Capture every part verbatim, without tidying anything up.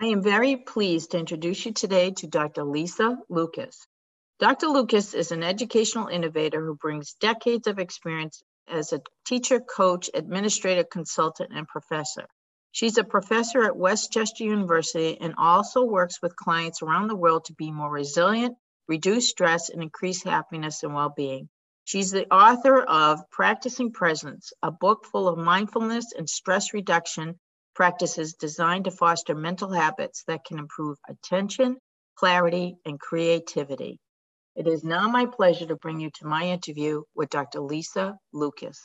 I am very pleased to introduce you today to Doctor Lisa Lucas. Doctor Lucas is an educational innovator who brings decades of experience as a teacher, coach, administrator, consultant, and professor. She's a professor at Westchester University and also works with clients around the world to be more resilient, reduce stress, and increase happiness and well-being. She's the author of Practicing Presence, a book full of mindfulness and stress reduction practices designed to foster mental habits that can improve attention, clarity, and creativity. It is now my pleasure to bring you to my interview with Doctor Lisa Lucas.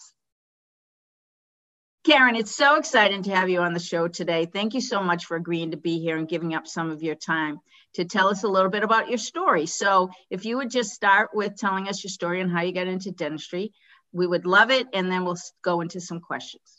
Karen, it's so exciting to have you on the show today. Thank you so much for agreeing to be here and giving up some of your time to tell us a little bit about your story. So if you would just start with telling us your story and how you got into dentistry, we would love it, and then we'll go into some questions.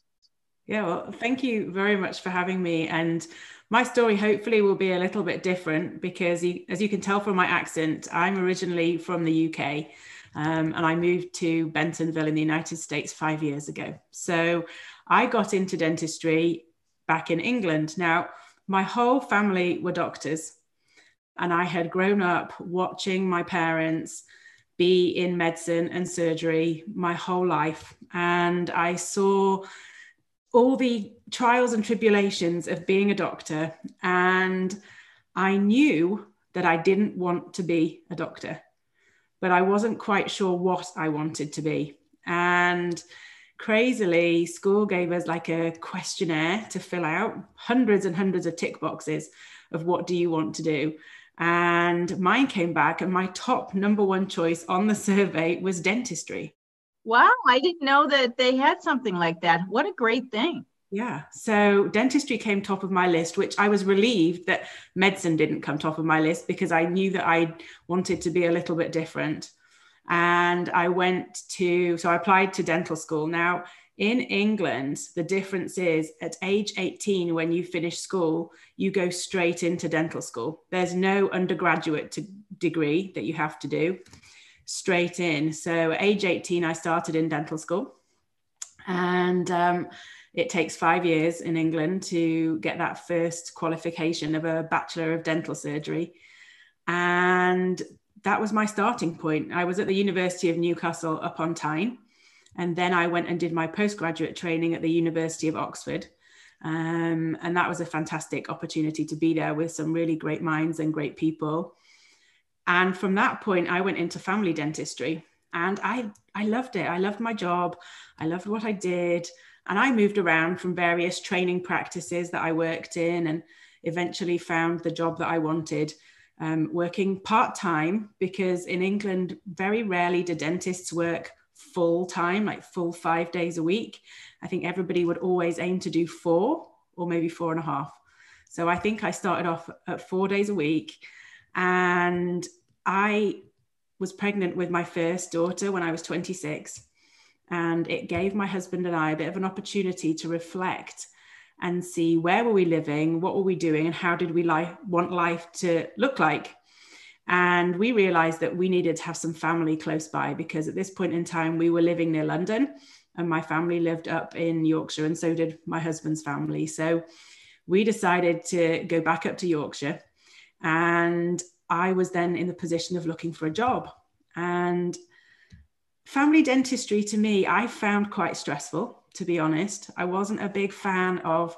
Yeah, well, thank you very much for having me. And my story hopefully will be a little bit different because, as you can tell from my accent, I'm originally from the U K, um, and I moved to Bentonville in the United States five years ago. So I got into dentistry back in England. Now, my whole family were doctors, and I had grown up watching my parents be in medicine and surgery my whole life. And I saw all the trials and tribulations of being a doctor. And I knew that I didn't want to be a doctor, but I wasn't quite sure what I wanted to be. And crazily, school gave us like a questionnaire to fill out, hundreds and hundreds of tick boxes of what do you want to do. And mine came back, and my top number one choice on the survey was dentistry. Wow, I didn't know that they had something like that. What a great thing. Yeah, so dentistry came top of my list, which I was relieved that medicine didn't come top of my list, because I knew that I wanted to be a little bit different. And I went to, so I applied to dental school. Now, in England, the difference is at age eighteen, when you finish school, you go straight into dental school. There's no undergraduate to degree that you have to do. Straight in. So at age eighteen, I started in dental school, and um, it takes five years in England to get that first qualification of a Bachelor of Dental Surgery. And that was my starting point. I was at the University of Newcastle upon Tyne, and then I went and did my postgraduate training at the University of Oxford. Um, and that was a fantastic opportunity to be there with some really great minds and great people. And from that point, I went into family dentistry, and I, I loved it. I loved my job. I loved what I did. And I moved around from various training practices that I worked in, and eventually found the job that I wanted, um, working part-time, because in England, very rarely do dentists work full-time, like full five days a week. I think everybody would always aim to do four, or maybe four and a half. So I think I started off at four days a week. And I was pregnant with my first daughter when I was twenty-six, and it gave my husband and I a bit of an opportunity to reflect and see, where were we living, what were we doing, and how did we li- want life to look like? And we realized that we needed to have some family close by, because at this point in time, we were living near London, and my family lived up in Yorkshire, and so did my husband's family. So we decided to go back up to Yorkshire. And I was then in the position of looking for a job. And family dentistry, to me, I found quite stressful, to be honest. I wasn't a big fan of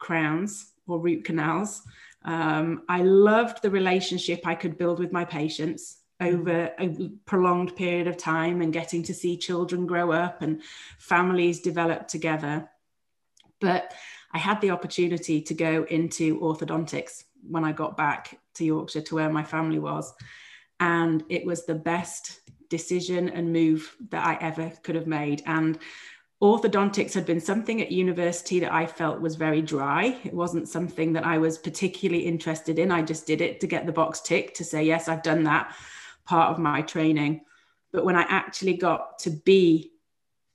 crowns or root canals. Um, I loved the relationship I could build with my patients over a prolonged period of time, and getting to see children grow up and families develop together. But I had the opportunity to go into orthodontics when I got back to Yorkshire, to where my family was. And it was the best decision and move that I ever could have made. And Orthodontics had been something at university that I felt was very dry. It wasn't something that I was particularly interested in. I just did it to get the box ticked, to say, yes, I've done that part of my training. But when I actually got to be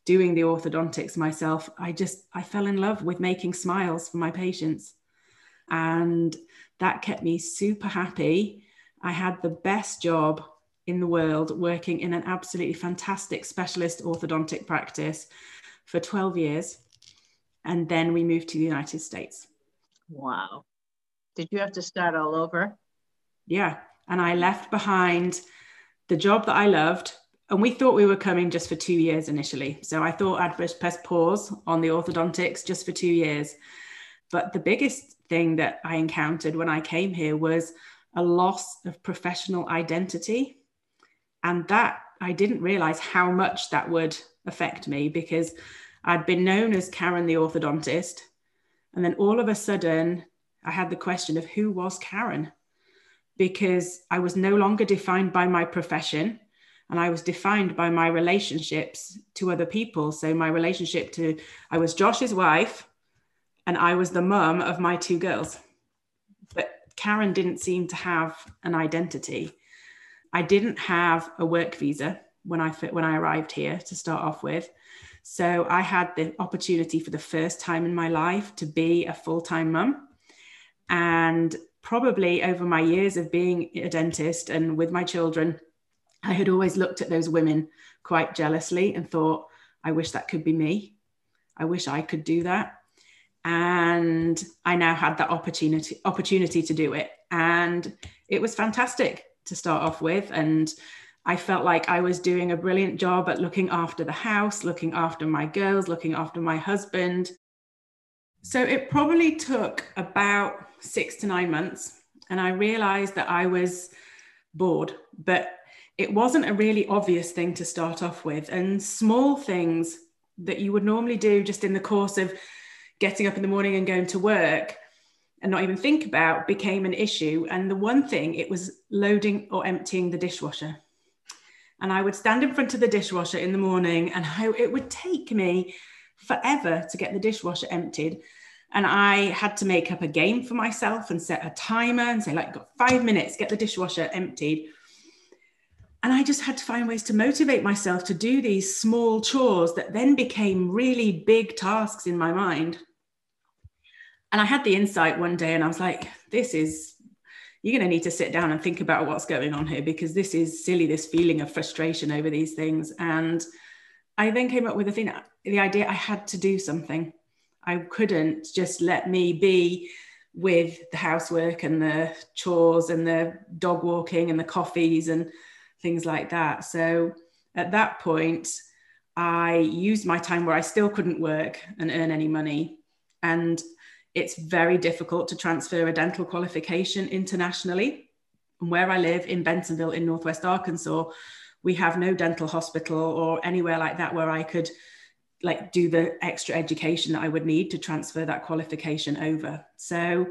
doing the orthodontics myself, I just, I fell in love with making smiles for my patients. And that kept me super happy. I had the best job in the world working in an absolutely fantastic specialist orthodontic practice for twelve years. And then we moved to the United States. Wow. Did you have to start all over? Yeah. And I left behind the job that I loved. And we thought we were coming just for two years initially. So I thought I'd just press pause on the orthodontics just for two years. But the biggest thing that I encountered when I came here was a loss of professional identity. And that, I didn't realize how much that would affect me, because I'd been known as Karen the orthodontist. And then all of a sudden, I had the question of who was Karen, because I was no longer defined by my profession, and I was defined by my relationships to other people. So my relationship to, I was Josh's wife, and I was the mum of my two girls. But Karen didn't seem to have an identity. I didn't have a work visa when I when I arrived here to start off with. So I had the opportunity for the first time in my life to be a full-time mum. And probably over my years of being a dentist and with my children, I had always looked at those women quite jealously and thought, I wish that could be me. I wish I could do that. And I now had that opportunity opportunity to do it. And it was fantastic to start off with. And I felt like I was doing a brilliant job at looking after the house, looking after my girls, looking after my husband. So it probably took about six to nine months. And I realized that I was bored, but it wasn't a really obvious thing to start off with. And small things that you would normally do just in the course of getting up in the morning and going to work and not even think about became an issue. And the one thing, it was loading or emptying the dishwasher. And I would stand in front of the dishwasher in the morning, and how it would take me forever to get the dishwasher emptied. And I had to make up a game for myself and set a timer and say, like, got five minutes, get the dishwasher emptied. And I just had to find ways to motivate myself to do these small chores that then became really big tasks in my mind. And I had the insight one day, and I was like, this is, you're going to need to sit down and think about what's going on here, because this is silly, this feeling of frustration over these things. And I then came up with the thing, the idea I had to do something. I couldn't just let me be with the housework and the chores and the dog walking and the coffees and things like that. So at that point, I used my time where I still couldn't work and earn any money. And it's very difficult to transfer a dental qualification internationally. Where I live in Bentonville in Northwest Arkansas, we have no dental hospital or anywhere like that where I could like do the extra education that I would need to transfer that qualification over. So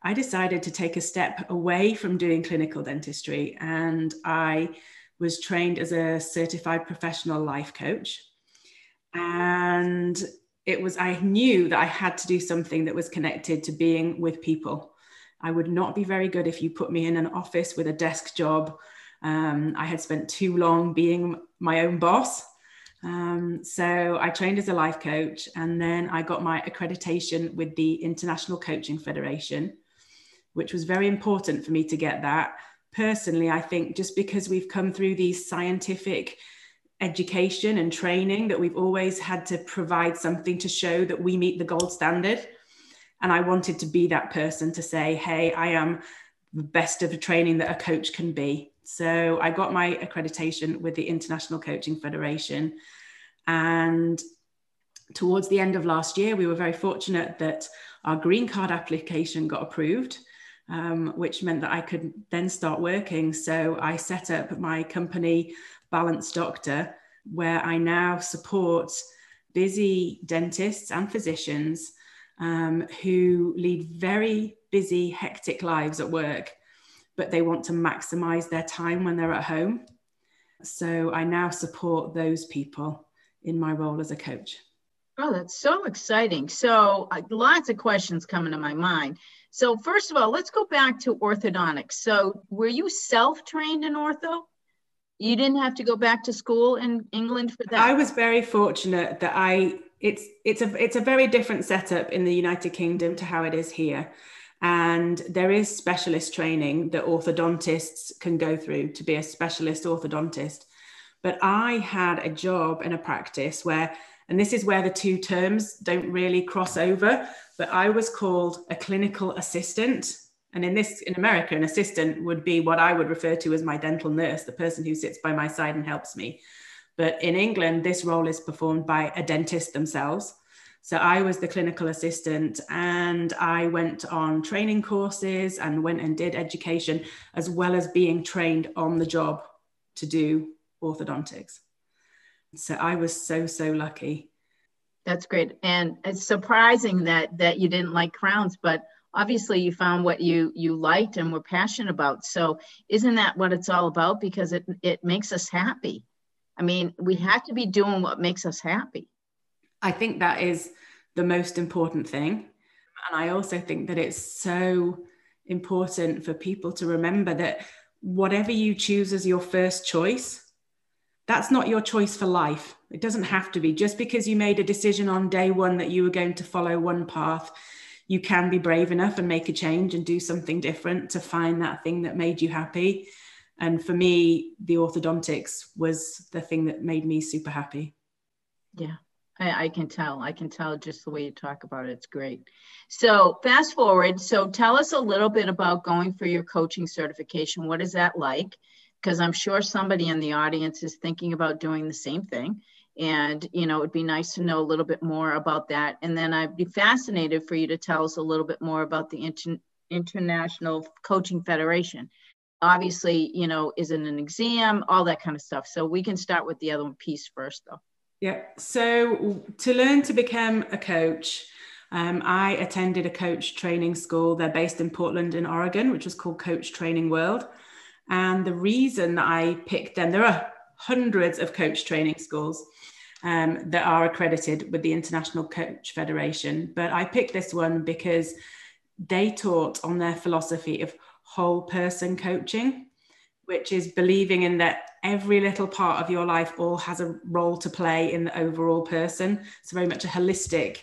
I decided to take a step away from doing clinical dentistry, and I was trained as a certified professional life coach. And it was, I knew that I had to do something that was connected to being with people. I would not be very good if you put me in an office with a desk job. Um, I had spent too long being my own boss. Um, so I trained as a life coach, and then I got my accreditation with the International Coaching Federation, which was very important for me to get that. Personally, I think just because we've come through these scientific education and training that we've always had to provide something to show that we meet the gold standard. And I wanted to be that person to say, hey, I am the best of the training that a coach can be. So I got my accreditation with the International Coaching Federation. And towards the end of last year, we were very fortunate that our green card application got approved, um, which meant that I could then start working. So I set up my company, Balanced Doctor, where I now support busy dentists and physicians um, who lead very busy, hectic lives at work, but they want to maximize their time when they're at home. So I now support those people in my role as a coach. Oh, that's so exciting. So uh, lots of questions coming to my mind. So first of all, let's go back to orthodontics. So were you self-trained in ortho? You didn't have to go back to school in England for that? I was very fortunate that I, it's, it's, a, it's a very different setup in the United Kingdom to how it is here. And there is specialist training that orthodontists can go through to be a specialist orthodontist. But I had a job in a practice where, and this is where the two terms don't really cross over, but I was called a clinical assistant. And in this, in America, an assistant would be what I would refer to as my dental nurse, the person who sits by my side and helps me. But in England, this role is performed by a dentist themselves. So I was the clinical assistant, and I went on training courses and went and did education, as well as being trained on the job to do orthodontics. So I was so, so lucky. That's great. And it's surprising that that you didn't like crowns, but obviously you found what you you liked and were passionate about. So isn't that what it's all about? Because it it makes us happy. I mean, we have to be doing what makes us happy. I think that is the most important thing. And I also think that it's so important for people to remember that whatever you choose as your first choice, that's not your choice for life. It doesn't have to be. Just because you made a decision on day one that you were going to follow one path, you can be brave enough and make a change and do something different to find that thing that made you happy. And for me, the orthodontics was the thing that made me super happy. Yeah, I, I can tell. I can tell just the way you talk about it. It's great. So fast forward. So tell us a little bit about going for your coaching certification. What is that like? Because I'm sure somebody in the audience is thinking about doing the same thing. And, you know, it'd be nice to know a little bit more about that. And then I'd be fascinated for you to tell us a little bit more about the Inter- International Coaching Federation. Obviously, you know, is it an exam, all that kind of stuff. So we can start with the other one piece first, though. Yeah. So to learn to become a coach, um, I attended a coach training school. They're based in Portland in Oregon, which was called Coach Training World. And the reason that I picked them, there are hundreds of coach training schools um, that are accredited with the International Coach Federation. But I picked this one because they taught on their philosophy of whole person coaching, which is believing in that every little part of your life all has a role to play in the overall person. It's very much a holistic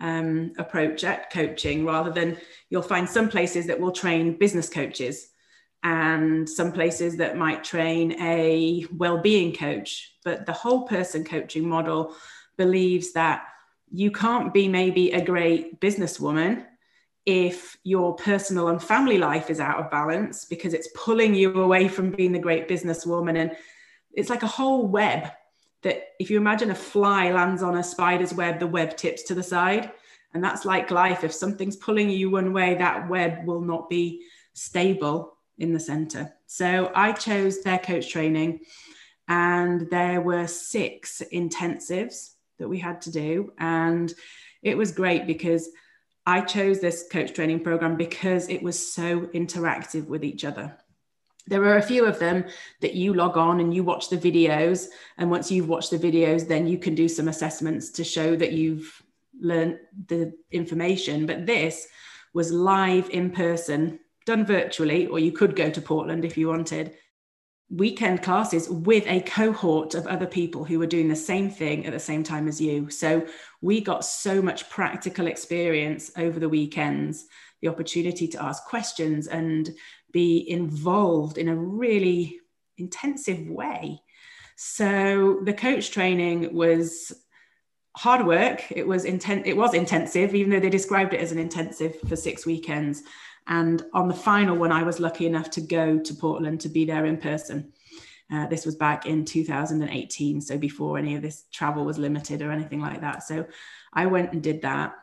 um, approach at coaching, rather than you'll find some places that will train business coaches and some places that might train a well-being coach. But the whole person coaching model believes that you can't be maybe a great businesswoman if your personal and family life is out of balance, because it's pulling you away from being the great businesswoman. And it's like a whole web that, if you imagine a fly lands on a spider's web, the web tips to the side. And that's like life. If something's pulling you one way, that web will not be stable in the center. So I chose their coach training, and there were six intensives that we had to do. And it was great because I chose this coach training program because it was so interactive with each other. There are a few of them that you log on and you watch the videos. And once you've watched the videos, then you can do some assessments to show that you've learned the information. But this was live in person, done virtually, or you could go to Portland if you wanted. Weekend classes with a cohort of other people who were doing the same thing at the same time as you. So we got so much practical experience over the weekends, the opportunity to ask questions and be involved in a really intensive way. So the coach training was hard work. It was inten- it was intensive, even though they described it as an intensive for six weekends. And on the final one, I was lucky enough to go to Portland to be there in person. Uh, this was back in two thousand eighteen, so before any of this travel was limited or anything like that. So I went and did that.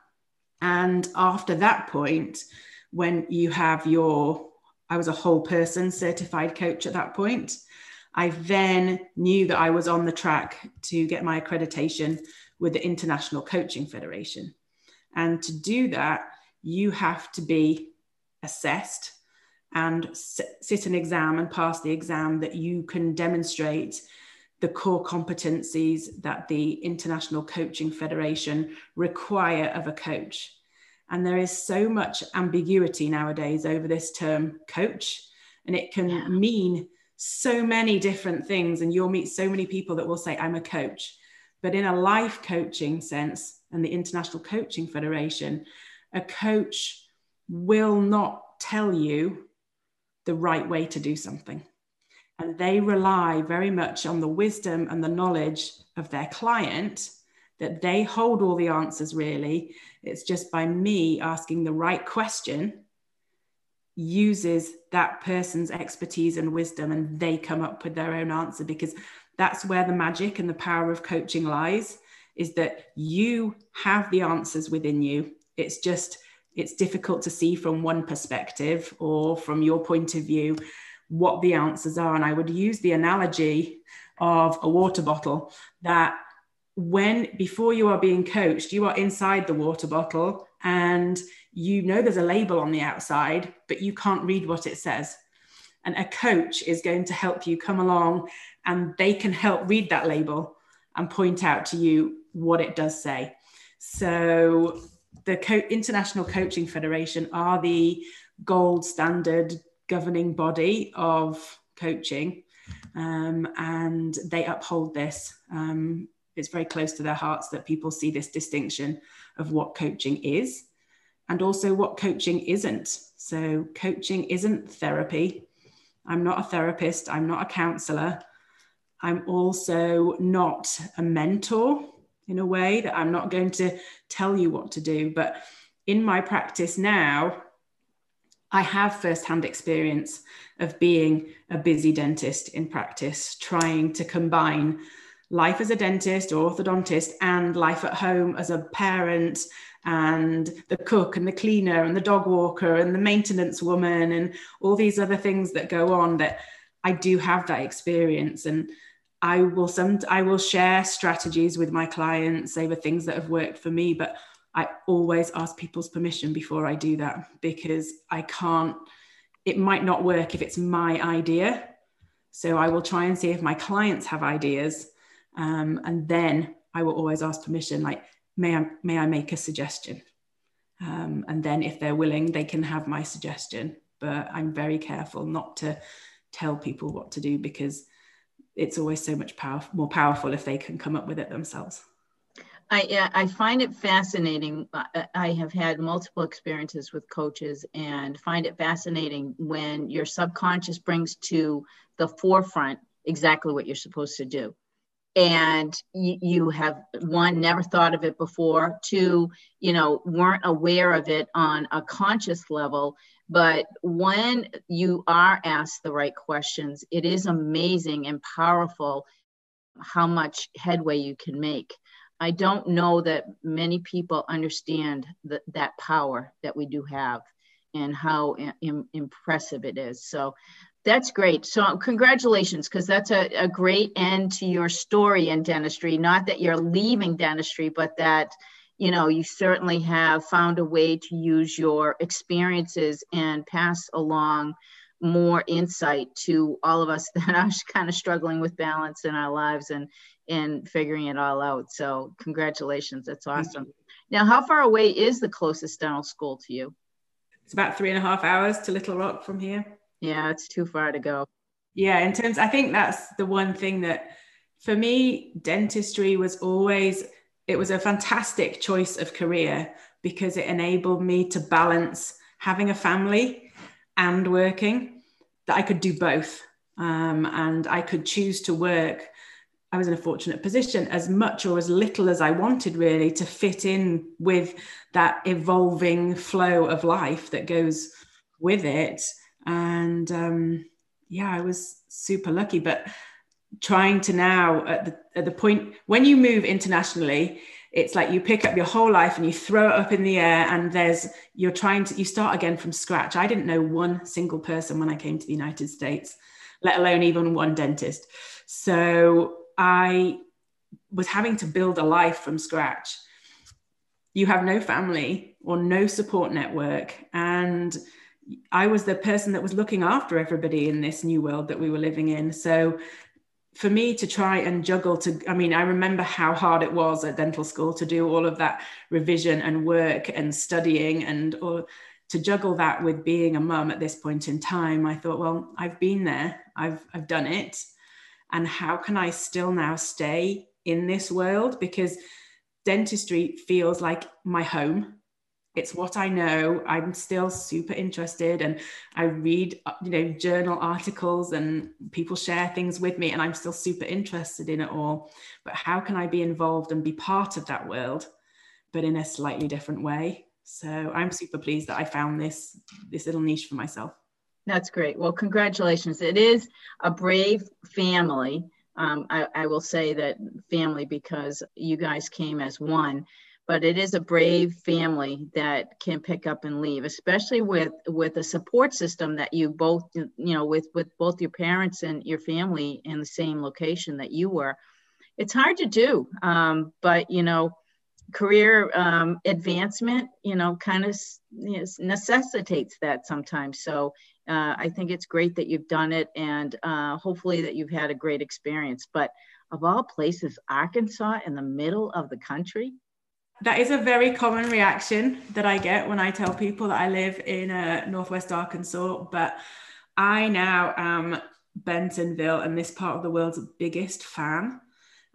And after that point, when you have your, I was a whole person certified coach at that point, I then knew that I was on the track to get my accreditation with the International Coaching Federation. And to do that, you have to be assessed and sit an exam and pass the exam that you can demonstrate the core competencies that the International Coaching Federation require of a coach. And there is so much ambiguity nowadays over this term coach, and it can yeah. mean so many different things. And you'll meet so many people that will say, I'm a coach, but in a life coaching sense and the International Coaching Federation, a coach will not tell you the right way to do something. And they rely very much on the wisdom and the knowledge of their client, that they hold all the answers really. It's just by me asking the right question uses that person's expertise and wisdom, and they come up with their own answer, because that's where the magic and the power of coaching lies, is that you have the answers within you. It's just, it's difficult to see from one perspective or from your point of view what the answers are. And I would use the analogy of a water bottle, that when before you are being coached, you are inside the water bottle and you know there's a label on the outside, but you can't read what it says. And a coach is going to help you come along, and they can help read that label and point out to you what it does say. So the Co- International Coaching Federation are the gold standard governing body of coaching, um, and they uphold this. Um, it's very close to their hearts that people see this distinction of what coaching is and also what coaching isn't. So coaching isn't therapy. I'm not a therapist. I'm not a counselor. I'm also not a mentor, in a way that I'm not going to tell you what to do. But in my practice now, I have firsthand experience of being a busy dentist in practice, trying to combine life as a dentist or orthodontist and life at home as a parent and the cook and the cleaner and the dog walker and the maintenance woman and all these other things that go on, that I do have that experience. And I will some, I will share strategies with my clients over things that have worked for me, but I always ask people's permission before I do that, because I can't, it might not work if it's my idea. So I will try and see if my clients have ideas. Um, and then I will always ask permission, like, may I, may I make a suggestion? Um, and then if they're willing, they can have my suggestion. But I'm very careful not to tell people what to do, because it's always so much power, more powerful if they can come up with it themselves. I, I find it fascinating. I have had multiple experiences with coaches and find it fascinating when your subconscious brings to the forefront exactly what you're supposed to do. And you, you have, one, never thought of it before, two, you know, weren't aware of it on a conscious level. But when you are asked the right questions, it is amazing and powerful how much headway you can make. I don't know that many people understand the, that power that we do have and how im- impressive it is. So that's great. So congratulations, because that's a, a great end to your story in dentistry. Not that you're leaving dentistry, but that, you know, you certainly have found a way to use your experiences and pass along more insight to all of us that are kind of struggling with balance in our lives and and figuring it all out. So congratulations, that's awesome. Now, how far away is the closest dental school to you? It's about three and a half hours to Little Rock from here. Yeah, it's too far to go. Yeah, in terms, I think that's the one thing that for me, dentistry was always, it was a fantastic choice of career, because it enabled me to balance having a family and working, that I could do both. Um, and I could choose to work. I was in a fortunate position, as much or as little as I wanted really, to fit in with that evolving flow of life that goes with it. And um, yeah, I was super lucky. But trying to now at the, at the point when you move internationally, it's like you pick up your whole life and you throw it up in the air, and there's, you're trying to, you start again from scratch. I didn't know one single person when I came to the United States, let alone even one dentist. So I was having to build a life from scratch. You have no family or no support network. And I was the person that was looking after everybody in this new world that we were living in. So for me to try and juggle to, I mean, I remember how hard it was at dental school to do all of that revision and work and studying, and or to juggle that with being a mum at this point in time. I thought, well, I've been there, I've, I've done it. And how can I still now stay in this world? Because dentistry feels like my home. It's what I know. I'm still super interested, and I read, you know, journal articles and people share things with me, and I'm still super interested in it all. But how can I be involved and be part of that world, but in a slightly different way? So I'm super pleased that I found this, this little niche for myself. That's great. Well, congratulations. It is a brave family. Um, I, I will say that family, because you guys came as one. But it is a brave family that can pick up and leave, especially with with a support system that you both, you know, with, with both your parents and your family in the same location that you were. It's hard to do, um, but, you know, career um, advancement, you know, kind of you know, necessitates that sometimes. So uh, I think it's great that you've done it, and uh, hopefully that you've had a great experience. But of all places, Arkansas in the middle of the country. That is a very common reaction that I get when I tell people that I live in uh, Northwest Arkansas, but I now am Bentonville and this part of the world's biggest fan.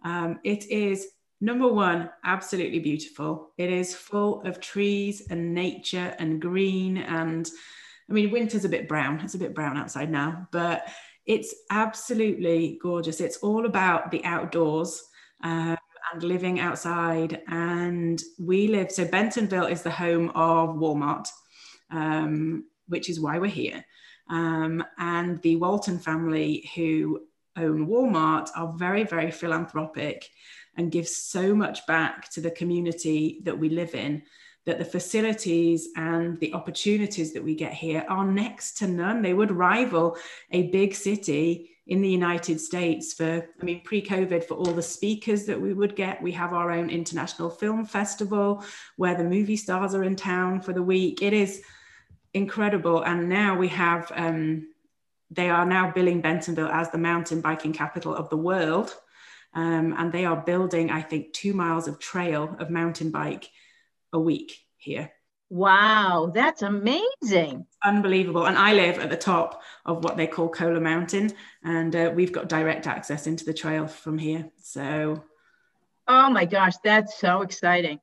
Um, it is, number one, absolutely beautiful. It is full of trees and nature and green, and I mean, winter's a bit brown. It's a bit brown outside now, but it's absolutely gorgeous. It's all about the outdoors. Uh, and living outside. And we live, so Bentonville is the home of Walmart, um, which is why we're here. Um, and the Walton family, who own Walmart, are very, very philanthropic and give so much back to the community that we live in, that the facilities and the opportunities that we get here are next to none. They would rival a big city in the United States for, I mean, pre-COVID, for all the speakers that we would get. We have our own international film festival where the movie stars are in town for the week. It is incredible. And now we have, um, they are now billing Bentonville as the mountain biking capital of the world. Um, and they are building, I think, two miles of trail of mountain bike a week here. Wow, that's amazing. Unbelievable. And I live at the top of what they call Kola Mountain, and uh, we've got direct access into the trail from here. So, oh my gosh, that's so exciting.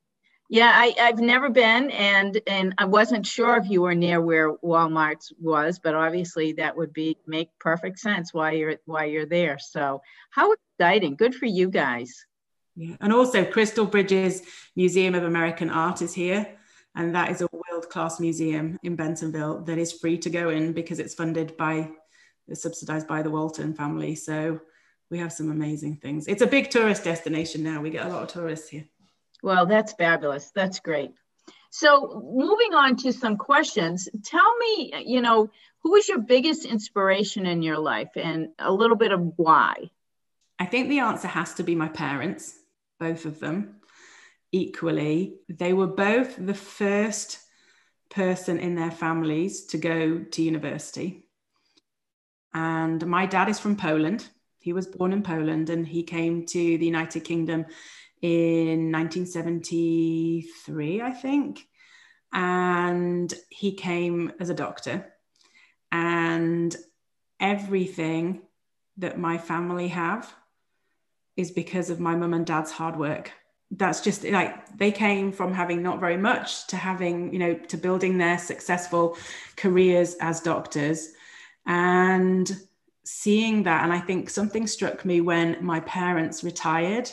Yeah, I, I've never been, and and I wasn't sure if you were near where Walmart's was, but obviously that would be make perfect sense why you're why you're there. So how exciting. Good for you guys. Yeah. And also Crystal Bridges Museum of American Art is here. And that is a world-class museum in Bentonville that is free to go in because it's funded by, it's subsidized by the Walton family. So we have some amazing things. It's a big tourist destination now. We get a lot of tourists here. Well, that's fabulous. That's great. So moving on to some questions, tell me, you know, who is your biggest inspiration in your life and a little bit of why? I think the answer has to be my parents, both of them. Equally, they were both the first person in their families to go to university. And my dad is from Poland. He was born in Poland, and he came to the United Kingdom in nineteen seventy-three, I think. And he came as a doctor. And everything that my family have is because of my mum and dad's hard work. That's just like, they came from having not very much to having, you know, to building their successful careers as doctors and seeing that. And I think something struck me when my parents retired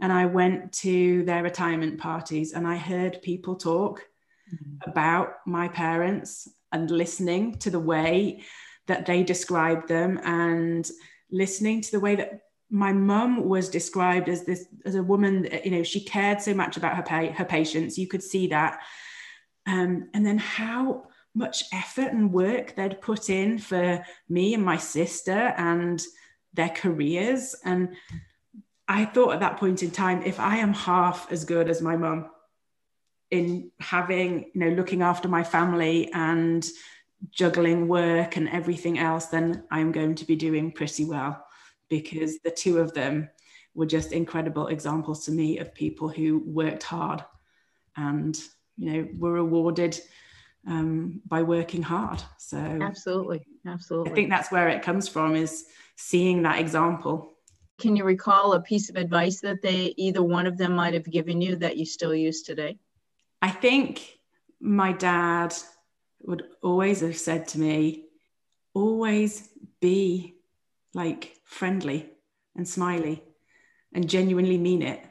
and I went to their retirement parties and I heard people talk mm-hmm. about my parents and listening to the way that they described them and listening to the way that my mum was described as this, as a woman, you know, she cared so much about her pa- her patients. You could see that. Um, and then how much effort and work they'd put in for me and my sister and their careers. And I thought at that point in time, if I am half as good as my mum in having, you know, looking after my family and juggling work and everything else, then I'm going to be doing pretty well. because the two of them were just incredible examples to me of people who worked hard and, you know, were rewarded um, by working hard. So absolutely, absolutely. I think that's where it comes from, is seeing that example. Can you recall a piece of advice that they, either one of them might have given you that you still use today? I think my dad would always have said to me, always be like friendly and smiley, and genuinely mean it,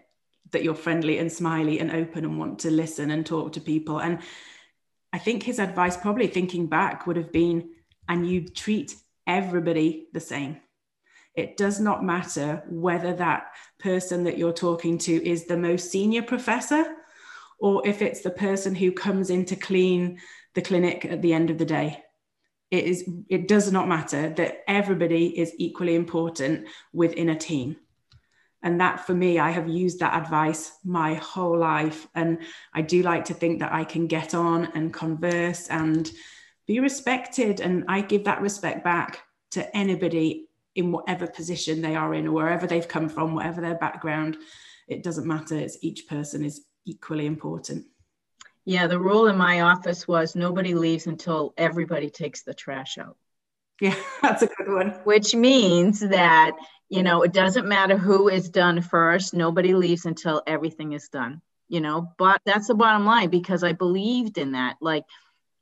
that you're friendly and smiley and open and want to listen and talk to people. And I think his advice, probably thinking back, would have been, and you treat everybody the same. It does not matter whether that person that you're talking to is the most senior professor, or if it's the person who comes in to clean the clinic at the end of the day. It is, it does not matter, that everybody is equally important within a team. And that, for me, I have used that advice my whole life. And I do like to think that I can get on and converse and be respected. And I give that respect back to anybody in whatever position they are in, or wherever they've come from, whatever their background. It doesn't matter. It's, each person is equally important. Yeah, the rule in my office was nobody leaves until everybody takes the trash out. Yeah, that's a good one. Which means that, you know, it doesn't matter who is done first. Nobody leaves until everything is done, you know, but that's the bottom line, because I believed in that. Like,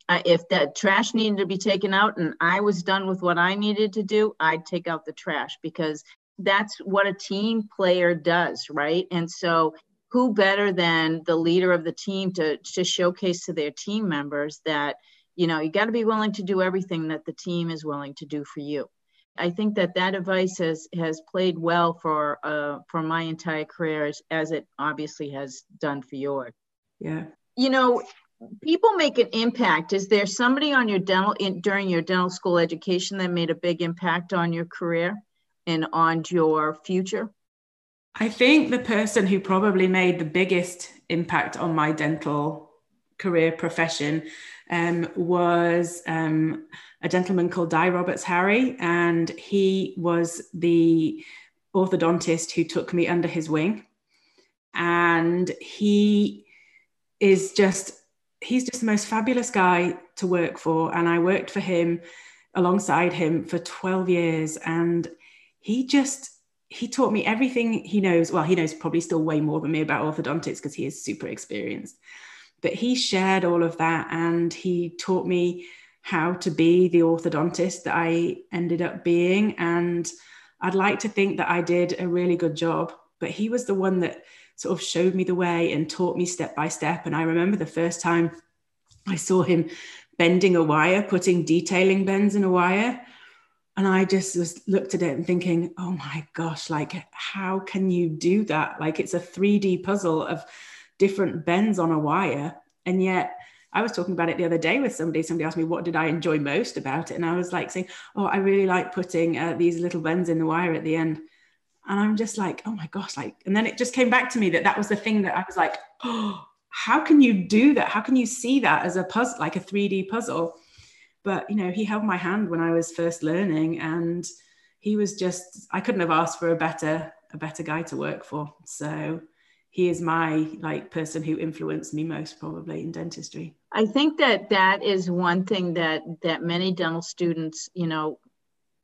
uh, if that trash needed to be taken out and I was done with what I needed to do, I'd take out the trash, because that's what a team player does, right? And so who better than the leader of the team to, to showcase to their team members that, you know, you got to be willing to do everything that the team is willing to do for you. I think that that advice has, has played well for, uh, for my entire career, as, as it obviously has done for yours. Yeah. You know, people make an impact. Is there somebody on your dental, in, during your dental school education that made a big impact on your career and on your future? I think the person who probably made the biggest impact on my dental career profession um, was um, a gentleman called Dai Roberts Harry, and he was the orthodontist who took me under his wing. And he is just, he's just the most fabulous guy to work for. And I worked for him, alongside him, for twelve years. And he just, he taught me everything he knows. Well, he knows probably still way more than me about orthodontics, because he is super experienced. But he shared all of that, and he taught me how to be the orthodontist that I ended up being. And I'd like to think that I did a really good job, but he was the one that sort of showed me the way and taught me step by step. And I remember the first time I saw him bending a wire, putting detailing bends in a wire. And I just was, looked at it and thinking, oh my gosh, like, how can you do that? Like, it's a three D puzzle of different bends on a wire. And yet, I was talking about it the other day with somebody, somebody asked me, what did I enjoy most about it? And I was like saying, oh, I really like putting uh, these little bends in the wire at the end. And I'm just like, oh my gosh, like, and then it just came back to me that that was the thing that I was like, oh, how can you do that? How can you see that as a puzzle, like a three D puzzle? But, you know, he held my hand when I was first learning, and he was just, I couldn't have asked for a better, a better guy to work for. So he is my, like, person who influenced me most, probably, in dentistry. I think that that is one thing that, that many dental students, you know,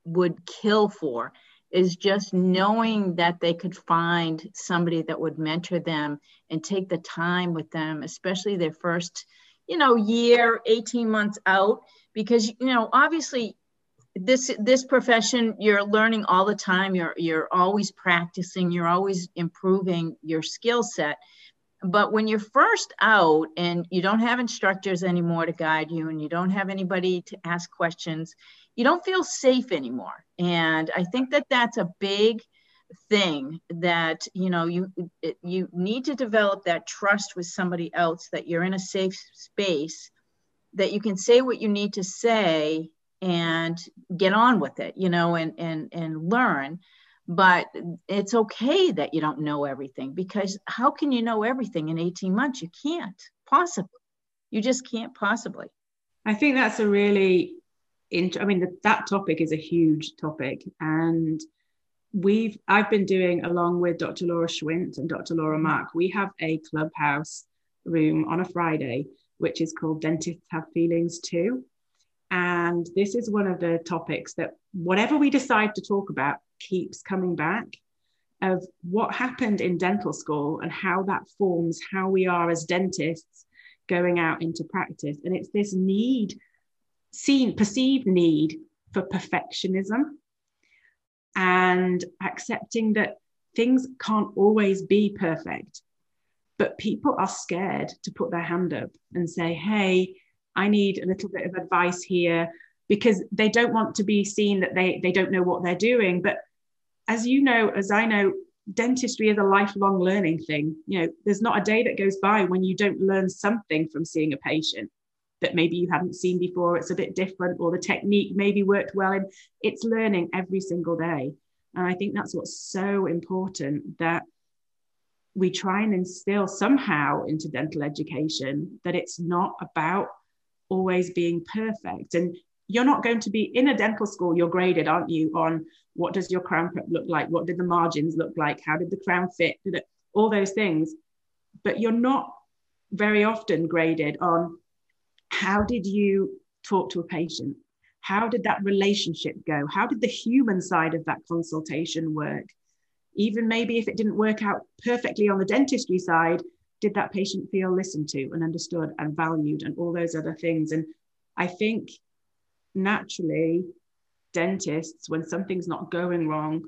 would kill for, is just knowing that they could find somebody that would mentor them and take the time with them, especially their first, you know, year, eighteen months out, because, you know, obviously this, this profession, you're learning all the time. You're, you're always practicing, you're always improving your skill set. But when you're first out and you don't have instructors anymore to guide you, and you don't have anybody to ask questions, you don't feel safe anymore. And I think that that's a big thing, that, you know, you, you need to develop that trust with somebody else, that you're in a safe space, that you can say what you need to say and get on with it, you know, and, and, and learn. But it's okay that you don't know everything, because how can you know everything in eighteen months? You can't possibly, you just can't possibly. I think that's a really, int- I mean, that, that topic is a huge topic. And we've I've been doing, along with Doctor Laura Schwint and Doctor Laura Mark, we have a clubhouse room on a Friday, which is called Dentists Have Feelings Too. And this is one of the topics that, whatever we decide to talk about, keeps coming back, of what happened in dental school and how that forms how we are as dentists going out into practice. And it's this need, seen, perceived need for perfectionism, and accepting that things can't always be perfect, but people are scared to put their hand up and say, hey, I need a little bit of advice here, because they don't want to be seen that they, they don't know what they're doing. But as you know, as I know, dentistry is a lifelong learning thing. You know, there's not a day that goes by when you don't learn something from seeing a patient that maybe you haven't seen before. It's a bit different, or the technique maybe worked well, and it's learning every single day. And I think that's what's so important, that we try and instill somehow into dental education that it's not about always being perfect. And you're not going to be in a dental school, you're graded, aren't you, on what does your crown prep look like? What did the margins look like? How did the crown fit? Did it, all those things. But you're not very often graded on how did you talk to a patient? How did that relationship go? How did the human side of that consultation work? Even maybe if it didn't work out perfectly on the dentistry side, did that patient feel listened to and understood and valued and all those other things? And I think naturally, dentists, when something's not going wrong,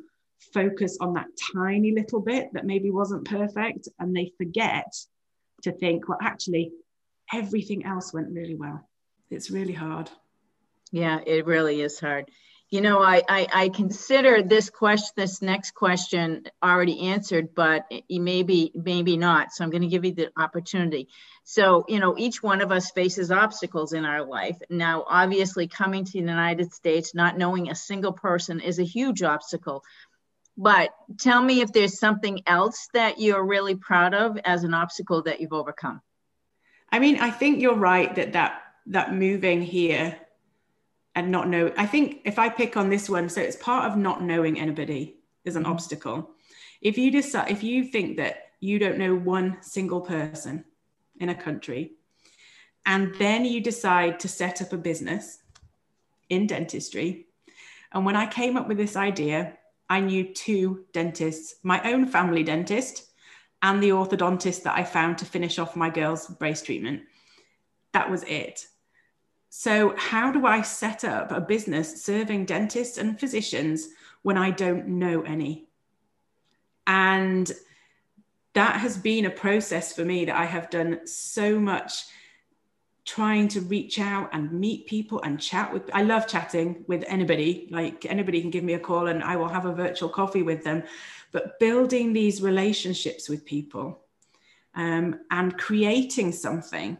focus on that tiny little bit that maybe wasn't perfect, and they forget to think, well, actually, everything else went really well. It's really hard. Yeah, it really is hard. You know, I, I, I consider this question, this next question already answered, but maybe, maybe not. So I'm going to give you the opportunity. So, you know, each one of us faces obstacles in our life. Now, obviously, coming to the United States, not knowing a single person is a huge obstacle. But tell me if there's something else that you're really proud of as an obstacle that you've overcome. I mean, I think you're right that that, that moving here and not know, I think if I pick on this one, so it's part of not knowing anybody is an mm-hmm. obstacle. If you decide, if you think that you don't know one single person in a country, and then you decide to set up a business in dentistry. And when I came up with this idea, I knew two dentists, my own family dentist and the orthodontist that I found to finish off my girl's brace treatment. That was it. So how do I set up a business serving dentists and physicians when I don't know any? And that has been a process for me that I have done so much trying to reach out and meet people and chat with. I love chatting with anybody, like anybody can give me a call and I will have a virtual coffee with them, but building these relationships with people um, and creating something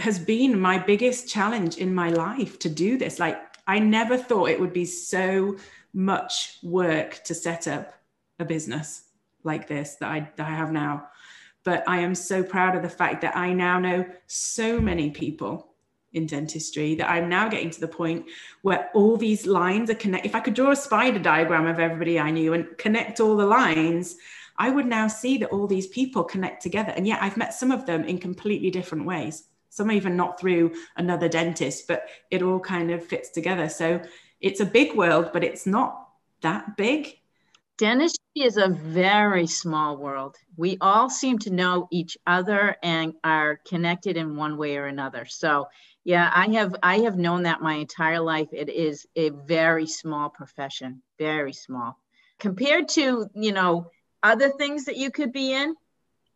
has been my biggest challenge in my life to do this. Like, I never thought it would be so much work to set up a business like this that I, that I have now. But I am so proud of the fact that I now know so many people in dentistry, that I'm now getting to the point where all these lines are connected. If I could draw a spider diagram of everybody I knew and connect all the lines, I would now see that all these people connect together. And yet I've met some of them in completely different ways. Some even not through another dentist, but it all kind of fits together. So it's a big world, but it's not that big. Dentistry is a very small world. We all seem to know each other and are connected in one way or another. So yeah, I have I have known that my entire life. It is a very small profession, very small. Compared to, you know, other things that you could be in,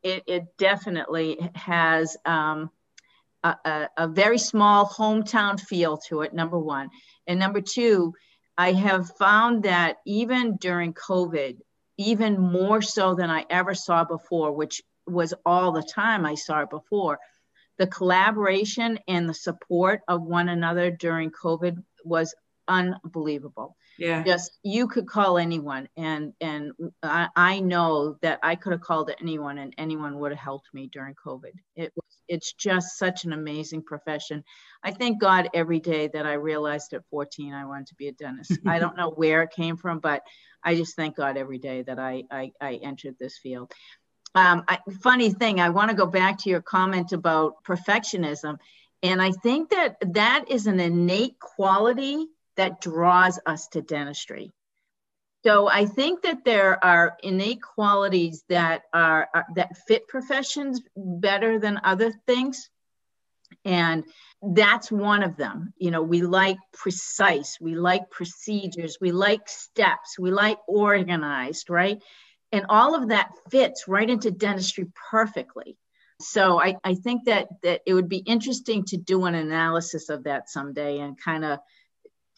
it, it definitely has um, A, a very small hometown feel to it, number one. And number two, I have found that even during COVID, even more so than I ever saw before, which was all the time I saw it before, the collaboration and the support of one another during COVID was unbelievable. Yeah. Just, you could call anyone. And, and I, I know that I could have called anyone and anyone would have helped me during COVID. It was it's just such an amazing profession. I thank God every day that I realized at fourteen I wanted to be a dentist. I don't know where it came from, but I just thank God every day that I, I, I entered this field. Um, I, funny thing, I want to go back to your comment about perfectionism. And I think that that is an innate quality that draws us to dentistry. So I think that there are innate qualities that are, are that fit professions better than other things. And that's one of them. You know, we like precise, we like procedures, we like steps, we like organized, right? And all of that fits right into dentistry perfectly. So I, I think that, that it would be interesting to do an analysis of that someday and kind of,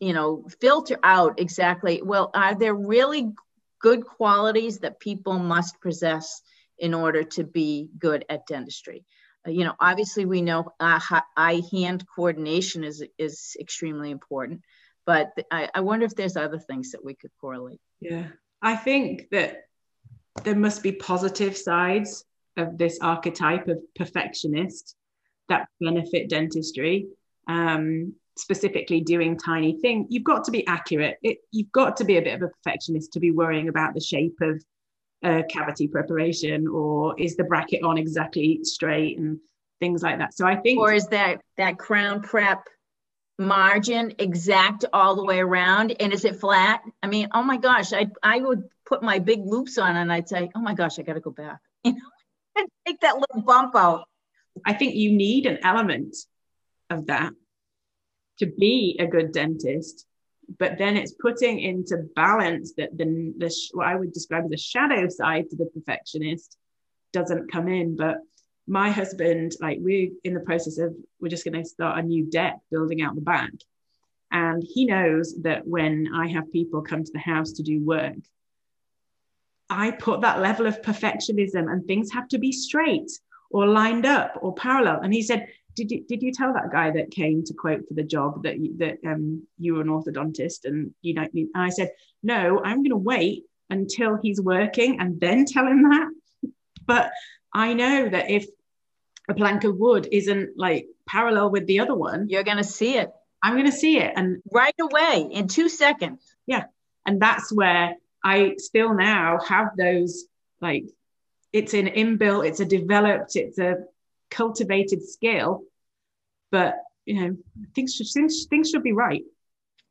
you know, filter out exactly, well, are there really good qualities that people must possess in order to be good at dentistry? You know, obviously we know eye-hand coordination is, is extremely important, but I, I wonder if there's other things that we could correlate. Yeah, I think that there must be positive sides of this archetype of perfectionist that benefit dentistry, um, specifically doing tiny things. You've got to be accurate. It, you've got to be a bit of a perfectionist to be worrying about the shape of Uh, cavity preparation, or is the bracket on exactly straight and things like that. So I think, or is that that crown prep margin exact all the way around, and is it flat? I mean, oh my gosh, I I would put my big loops on and I'd say, oh my gosh, I got to go back, you know, and take that little bump out. I think you need an element of that to be a good dentist. But then it's putting into balance that the, the what I would describe as a shadow side to the perfectionist doesn't come in. But my husband, like we're in the process of, we're just going to start a new deck building out the back. And he knows that when I have people come to the house to do work, I put that level of perfectionism and things have to be straight or lined up or parallel. And he said, Did you, did you tell that guy that came to quote for the job that you, that um, you were an orthodontist and you don't need? And I said, no, I'm going to wait until he's working and then tell him that. But I know that if a plank of wood isn't like parallel with the other one, you're going to see it. I'm going to see it. And right away in two seconds. Yeah. And that's where I still now have those, like it's an inbuilt, it's a developed, it's a cultivated skill, but you know, things should things, things should be right.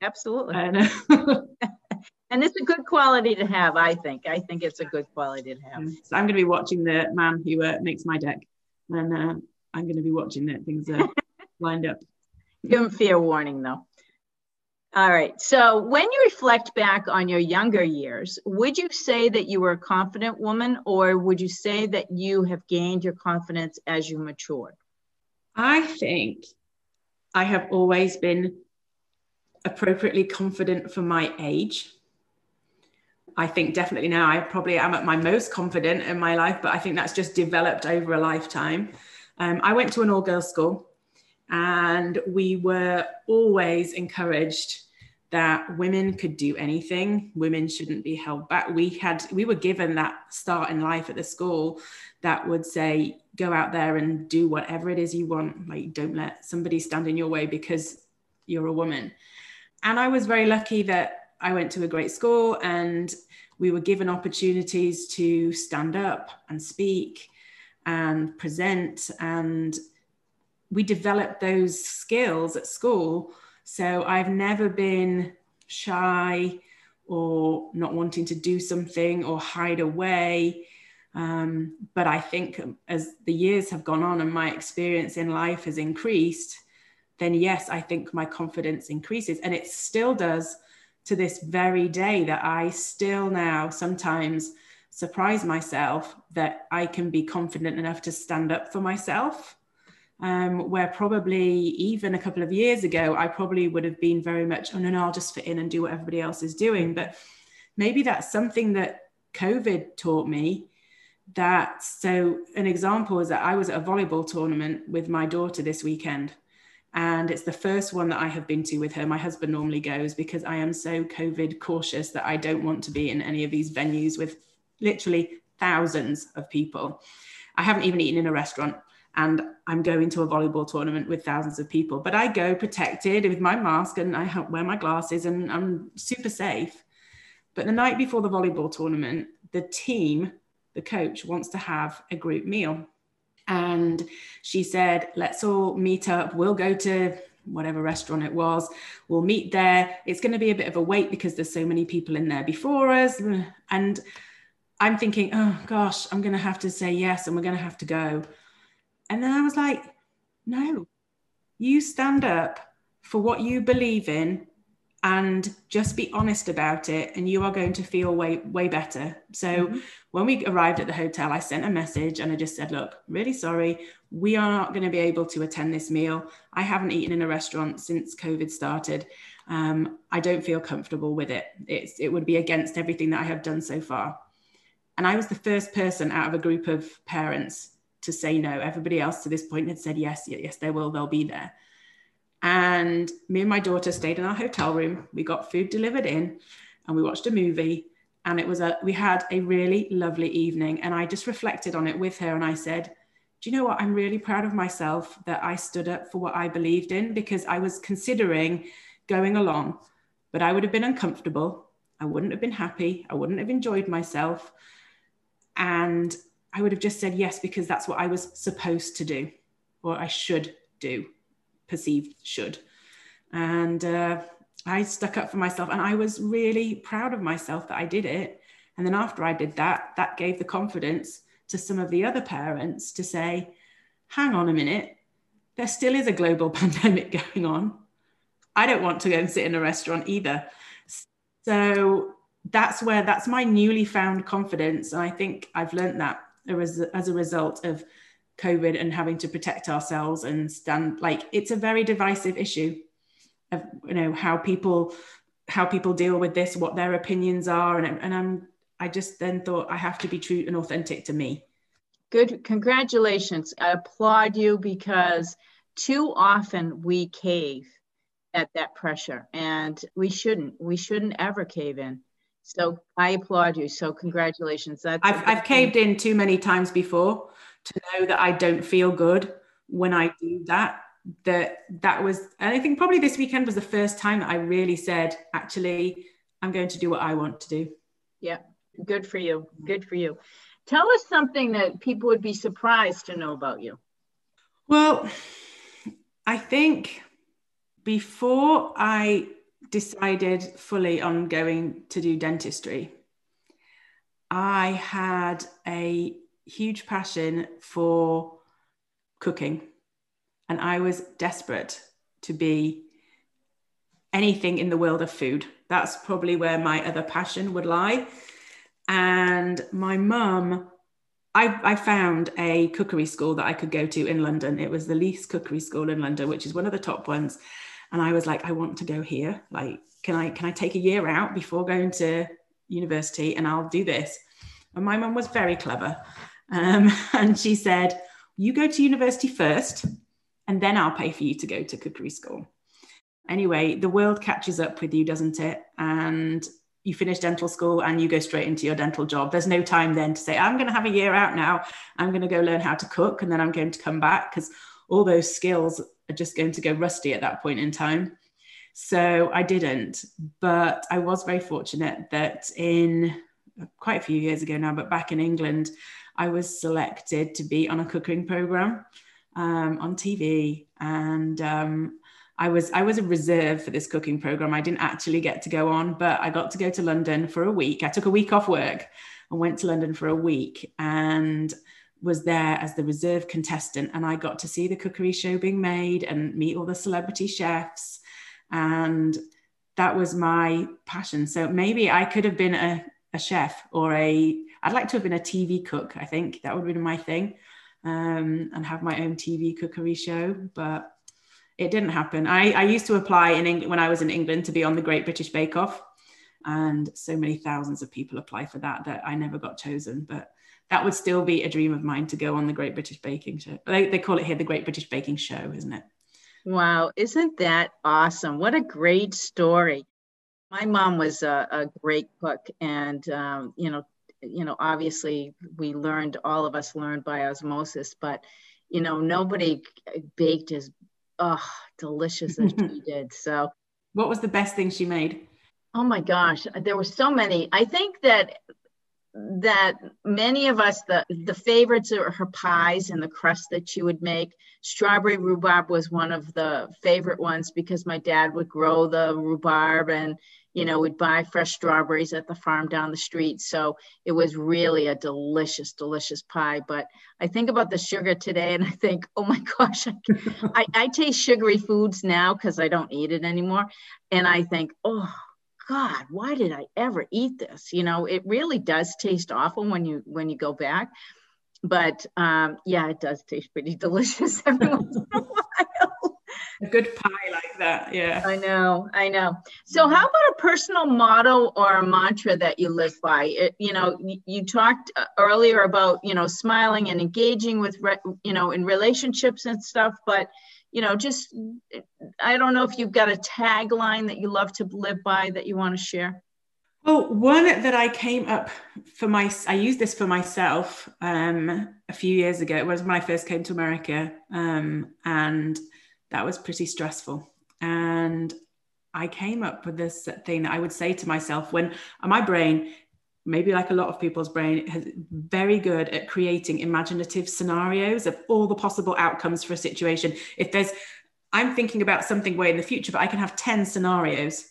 Absolutely. And, uh, and it's a good quality to have. I think I think it's a good quality to have. So I'm going to be watching the man who uh, makes my deck, and uh, I'm going to be watching that things are lined up. Give him fair warning though. All right, so when you reflect back on your younger years, would you say that you were a confident woman, or would you say that you have gained your confidence as you matured? I think I have always been appropriately confident for my age. I think definitely now I probably am at my most confident in my life, but I think that's just developed over a lifetime. Um, I went to an all-girls school, and we were always encouraged that women could do anything. Women shouldn't be held back. We had, we were given that start in life at the school that would say, go out there and do whatever it is you want. Like, don't let somebody stand in your way because you're a woman. And I was very lucky that I went to a great school and we were given opportunities to stand up and speak and present, and we developed those skills at school. So I've never been shy or not wanting to do something or hide away. Um, but I think as the years have gone on and my experience in life has increased, then yes, I think my confidence increases. And it still does to this very day, that I still now sometimes surprise myself that I can be confident enough to stand up for myself. Um, where probably even a couple of years ago, I probably would have been very much, oh, no, no, I'll just fit in and do what everybody else is doing. But maybe that's something that COVID taught me. That, so an example is that I was at a volleyball tournament with my daughter this weekend. And it's the first one that I have been to with her. My husband normally goes because I am so COVID cautious that I don't want to be in any of these venues with literally thousands of people. I haven't even eaten in a restaurant. and I'm going to a volleyball tournament with thousands of people. But I go protected with my mask and I wear my glasses and I'm super safe. But the night before the volleyball tournament, the team, the coach, wants to have a group meal. And she said, let's all meet up. We'll go to whatever restaurant it was. We'll meet there. It's going to be a bit of a wait because there's so many people in there before us. And I'm thinking, oh gosh, I'm going to have to say yes and we're going to have to go. And then I was like, no, you stand up for what you believe in and just be honest about it, and you are going to feel way, way better. So mm-hmm. when we arrived at the hotel, I sent a message and I just said, look, really sorry, we are not going to be able to attend this meal. I haven't eaten in a restaurant since COVID started. Um, I don't feel comfortable with it. It's, it would be against everything that I have done so far. And I was the first person out of a group of parents to say no. Everybody else to this point had said yes, yes, they will, they'll be there. And me and my daughter stayed in our hotel room. We got food delivered in and we watched a movie, and it was a, we had a really lovely evening. And I just reflected on it with her. And I said, do you know what? I'm really proud of myself that I stood up for what I believed in, because I was considering going along, but I would have been uncomfortable. I wouldn't have been happy. I wouldn't have enjoyed myself. And I would have just said yes, because that's what I was supposed to do, or I should do, perceived should. And uh, I stuck up for myself, and I was really proud of myself that I did it. And then after I did that, that gave the confidence to some of the other parents to say, hang on a minute, there still is a global pandemic going on. I don't want to go and sit in a restaurant either. So that's where, that's my newly found confidence. And I think I've learned that as a result of COVID and having to protect ourselves and stand, like, it's a very divisive issue of, you know, how people, how people deal with this, what their opinions are. And, and I'm, I just then thought, I have to be true and authentic to me. Good. Congratulations. I applaud you, because too often we cave at that pressure, and we shouldn't, we shouldn't ever cave in. So I applaud you. So congratulations. That's I've, I've caved in too many times before to know that I don't feel good when I do that. That that was, and I think probably this weekend was the first time that I really said, actually, I'm going to do what I want to do. Yeah, good for you. Good for you. Tell us something that people would be surprised to know about you. Well, I think before I decided fully on going to do dentistry, I had a huge passion for cooking, and I was desperate to be anything in the world of food. That's probably where my other passion would lie. And my mum, I, I found a cookery school that I could go to in London. It was the Leith Cookery School in London, which is one of the top ones. And I was like, I want to go here. Like, can I, can I take a year out before going to university, and I'll do this? And my mum was very clever. Um, and she said, you go to university first, and then I'll pay for you to go to cookery school. Anyway, the world catches up with you, doesn't it? And you finish dental school and you go straight into your dental job. There's no time then to say, I'm going to have a year out now. I'm going to go learn how to cook, and then I'm going to come back, because all those skills are just going to go rusty at that point in time. So I didn't, but I was very fortunate that in quite a few years ago now, but back in England, I was selected to be on a cooking program um, on T V. And um, I was I was a reserve for this cooking program. I didn't actually get to go on, but I got to go to London for a week. I took a week off work and went to London for a week and was there as the reserve contestant. And I got to see the cookery show being made and meet all the celebrity chefs. And that was my passion. So maybe I could have been a a chef or a, I'd like to have been a T V cook. I think that would have been my thing, um, and have my own T V cookery show, but it didn't happen. I, I used to apply in England when I was in England to be on the Great British Bake Off. And so many thousands of people apply for that, that I never got chosen, but that would still be a dream of mine to go on the Great British Baking Show. They, they call it here the Great British Baking Show, isn't it? Wow. Isn't that awesome? What a great story. My mom was a, a great cook, and um, you know, you know, obviously we learned, all of us learned by osmosis, but you know, nobody baked as oh, delicious as she did. So what was the best thing she made? Oh my gosh, there were so many. I think that that many of us, the, the favorites are her pies and the crust that she would make. Strawberry rhubarb was one of the favorite ones because my dad would grow the rhubarb and, you know, we'd buy fresh strawberries at the farm down the street. So it was really a delicious, delicious pie. But I think about the sugar today and I think, oh my gosh, I, I, I taste sugary foods now because I don't eat it anymore. And I think, oh God, why did I ever eat this? You know, it really does taste awful when you when you go back. But um, yeah, it does taste pretty delicious every once in a while. A good pie like that, yeah. I know, I know. So how about a personal motto or a mantra that you live by? It, you know, you talked earlier about, you know, smiling and engaging with, re- you know, in relationships and stuff, but you know, just, I don't know if you've got a tagline that you love to live by that you want to share. Well, one that I came up for my, I used this for myself um, a few years ago. It was when I first came to America um, and that was pretty stressful. And I came up with this thing that I would say to myself when my brain, maybe like a lot of people's brain, is very good at creating imaginative scenarios of all the possible outcomes for a situation. If there's, I'm thinking about something way in the future, but I can have ten scenarios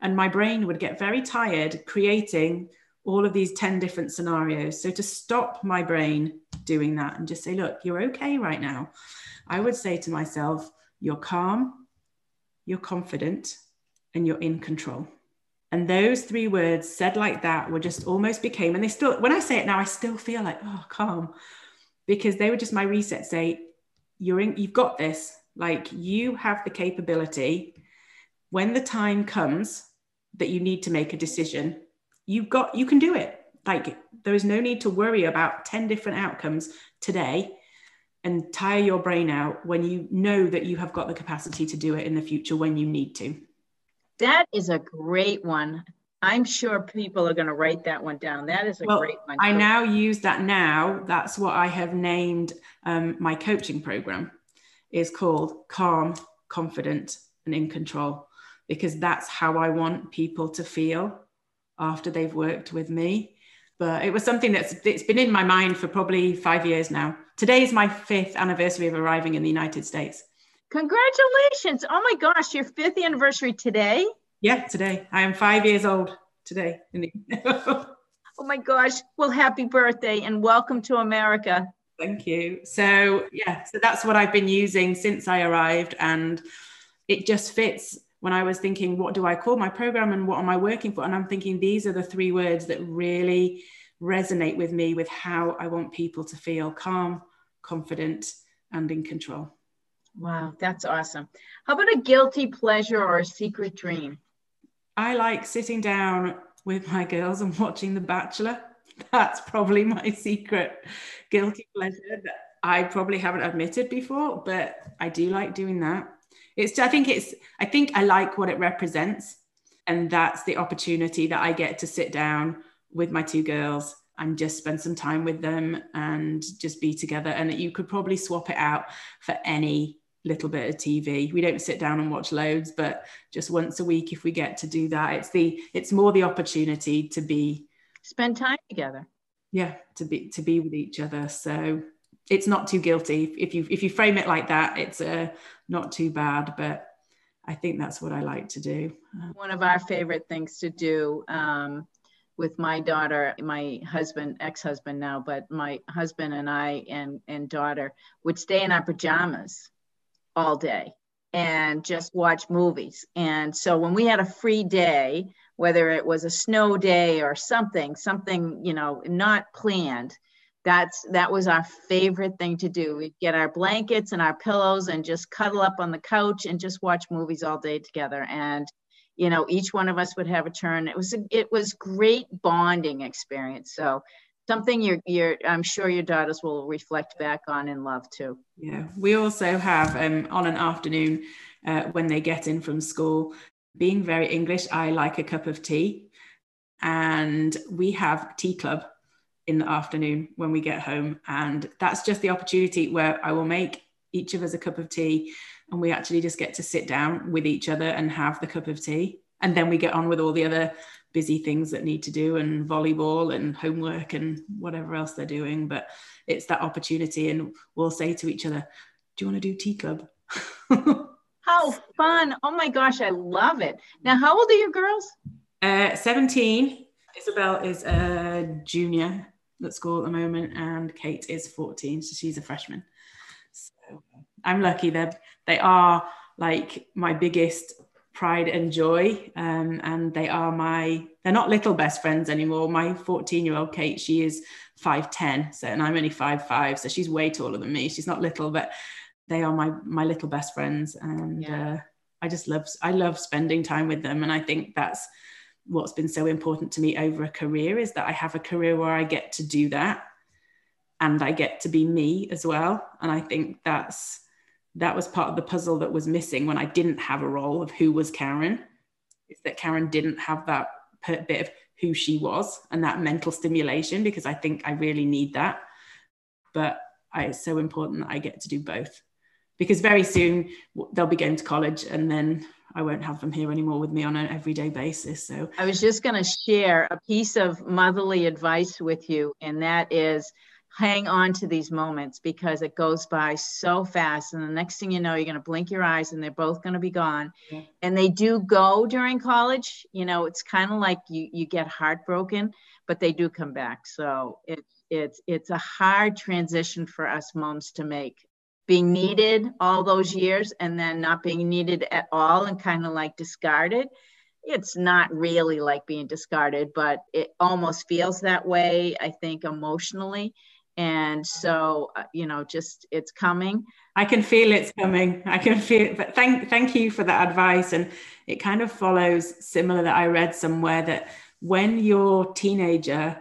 and my brain would get very tired creating all of these ten different scenarios. So to stop my brain doing that and just say, look, you're okay right now. I would say to myself, you're calm, you're confident, and you're in control. And those three words said like that were just almost became, and they still, when I say it now, I still feel like, oh, calm, because they were just my reset say, you're in, you've got this, like you have the capability when the time comes that you need to make a decision, you've got, you can do it. Like there is no need to worry about ten different outcomes today and tire your brain out when you know that you have got the capacity to do it in the future when you need to. That is a great one. I'm sure people are going to write that one down. That is a well, great one. I now use that now. That's what I have named um, my coaching program. It's called Calm, Confident, and In Control, because that's how I want people to feel after they've worked with me. But it was something that's it's been in my mind for probably five years now. Today is my fifth anniversary of arriving in the United States. Congratulations. Oh my gosh, your fifth anniversary today? Yeah, today. I am five years old today. Oh my gosh. Well, happy birthday and welcome to America. Thank you. So yeah, so that's what I've been using since I arrived. And it just fits when I was thinking, what do I call my program and what am I working for? And I'm thinking these are the three words that really resonate with me with how I want people to feel calm, confident, and in control. Wow, that's awesome. How about a guilty pleasure or a secret dream? I like sitting down with my girls and watching The Bachelor. That's probably my secret guilty pleasure that I probably haven't admitted before, but I do like doing that. It's I think it's I think I like what it represents, and that's the opportunity that I get to sit down with my two girls and just spend some time with them and just be together. And you could probably swap it out for any little bit of T V. We don't sit down and watch loads, but just once a week, if we get to do that, it's the, it's more the opportunity to be, spend time together. Yeah. To be, to be with each other. So it's not too guilty. If you, if you frame it like that, it's uh, not too bad, but I think that's what I like to do. One of our favorite things to do um, with my daughter, my husband, ex-husband now, but my husband and I and, and daughter would stay in our pajamas all day and just watch movies. And so when we had a free day, whether it was a snow day or something, something, you know, not planned, that's, that was our favorite thing to do. We'd get our blankets and our pillows and just cuddle up on the couch and just watch movies all day together. And, you know, each one of us would have a turn. It was, a, it was great bonding experience. So something you're, you're, I'm sure your daughters will reflect back on and love too. Yeah. We also have um, on an afternoon uh, when they get in from school, being very English, I like a cup of tea, and we have tea club in the afternoon when we get home. And that's just the opportunity where I will make each of us a cup of tea, and we actually just get to sit down with each other and have the cup of tea. And then we get on with all the other busy things that need to do, and volleyball and homework and whatever else they're doing. But it's that opportunity, and we'll say to each other, do you want to do tea club? How fun. Oh my gosh, I love it. Now, how old are your girls? Uh, seventeen. Isabel is a junior at school at the moment, and Kate is fourteen, so she's a freshman. So I'm lucky that they are like my biggest pride and joy, um, and they are my, they're not little best friends anymore. My fourteen year old Kate, she is five ten, so, and I'm only five five, so she's way taller than me. She's not little, but they are my my little best friends, and yeah. uh, I just love I love spending time with them. And I think that's what's been so important to me over a career, is that I have a career where I get to do that, and I get to be me as well. And I think that's that was part of the puzzle that was missing when I didn't have a role of who was Karen, is that Karen didn't have that bit of who she was and that mental stimulation, because I think I really need that. But I, it's so important that I get to do both, because very soon they'll be going to college, and then I won't have them here anymore with me on an everyday basis. So I was just going to share a piece of motherly advice with you, and that is hang on to these moments, because it goes by so fast. And the next thing you know, you're going to blink your eyes and they're both going to be gone. Yeah. And they do go during college. You know, it's kind of like you, you get heartbroken, but they do come back. So it's, it's, it's a hard transition for us moms to make. Being needed all those years and then not being needed at all and kind of like discarded. It's not really like being discarded, but it almost feels that way, I think, emotionally. And so, you know, just it's coming. I can feel it's coming. I can feel it. But thank, thank you for that advice. And it kind of follows similar that I read somewhere that when your teenager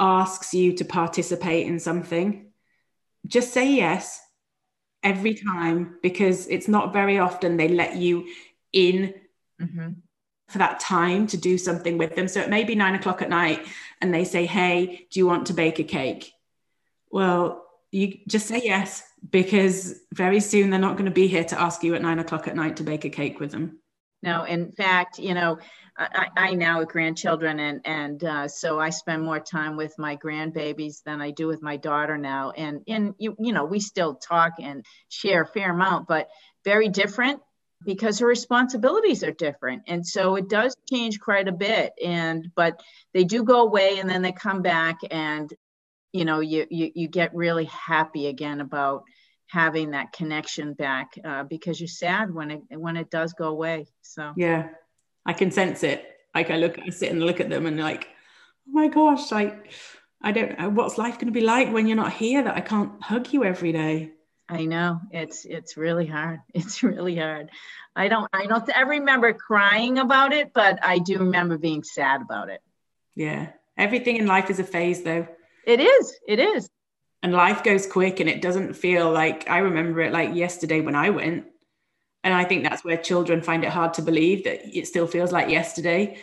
asks you to participate in something, just say yes. Every time, because it's not very often they let you in mm-hmm. for that time to do something with them. So it may be nine o'clock at night and they say, hey, do you want to bake a cake? Well, you just say yes, because very soon they're not going to be here to ask you at nine o'clock at night to bake a cake with them. No, in fact, you know, I, I now have grandchildren, and, and uh, so I spend more time with my grandbabies than I do with my daughter now. And, and you, you know, we still talk and share a fair amount, but very different, because her responsibilities are different. And so it does change quite a bit. And but they do go away, and then they come back, and, you know, you, you, you get really happy again about having that connection back, uh, because you're sad when it, when it does go away. So, yeah, I can sense it. Like I look, I sit and look at them and like, oh my gosh, like, I don't know, what's life going to be like when you're not here, that I can't hug you every day. I know it's, it's really hard. It's really hard. I don't, I don't I remember crying about it, but I do remember being sad about it. Yeah. Everything in life is a phase though. It is. It is. And life goes quick, and it doesn't feel like, I remember it like yesterday when I went. And I think that's where children find it hard to believe that it still feels like yesterday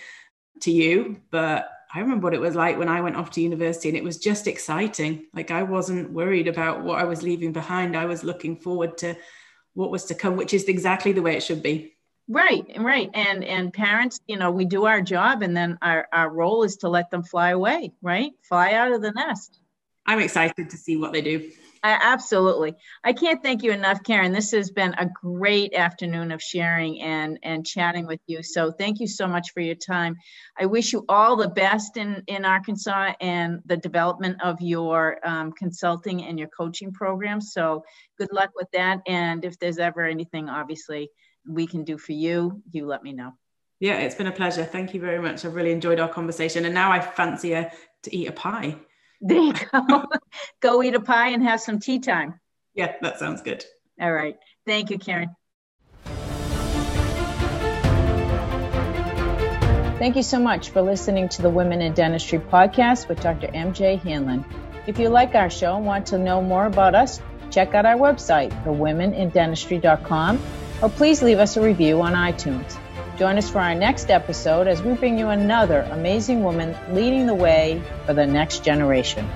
to you. But I remember what it was like when I went off to university, and it was just exciting. Like I wasn't worried about what I was leaving behind. I was looking forward to what was to come, which is exactly the way it should be. Right, right. And and parents, you know, we do our job, and then our, our role is to let them fly away, right? Fly out of the nest. I'm excited to see what they do. Uh, absolutely. I can't thank you enough, Karen. This has been a great afternoon of sharing and, and chatting with you. So thank you so much for your time. I wish you all the best in, in Arkansas and the development of your um, consulting and your coaching program. So good luck with that. And if there's ever anything, obviously, we can do for you, you let me know. Yeah, it's been a pleasure. Thank you very much. I've really enjoyed our conversation. And now I fancy a, to eat a pie. There you go. Go eat a pie and have some tea time. Yeah, that sounds good. All right. Thank you, Karen. Thank you so much for listening to the Women in Dentistry podcast with Doctor M J Hanlon. If you like our show and want to know more about us, check out our website for women in dentistry dot com, or please leave us a review on iTunes. Join us for our next episode as we bring you another amazing woman leading the way for the next generation.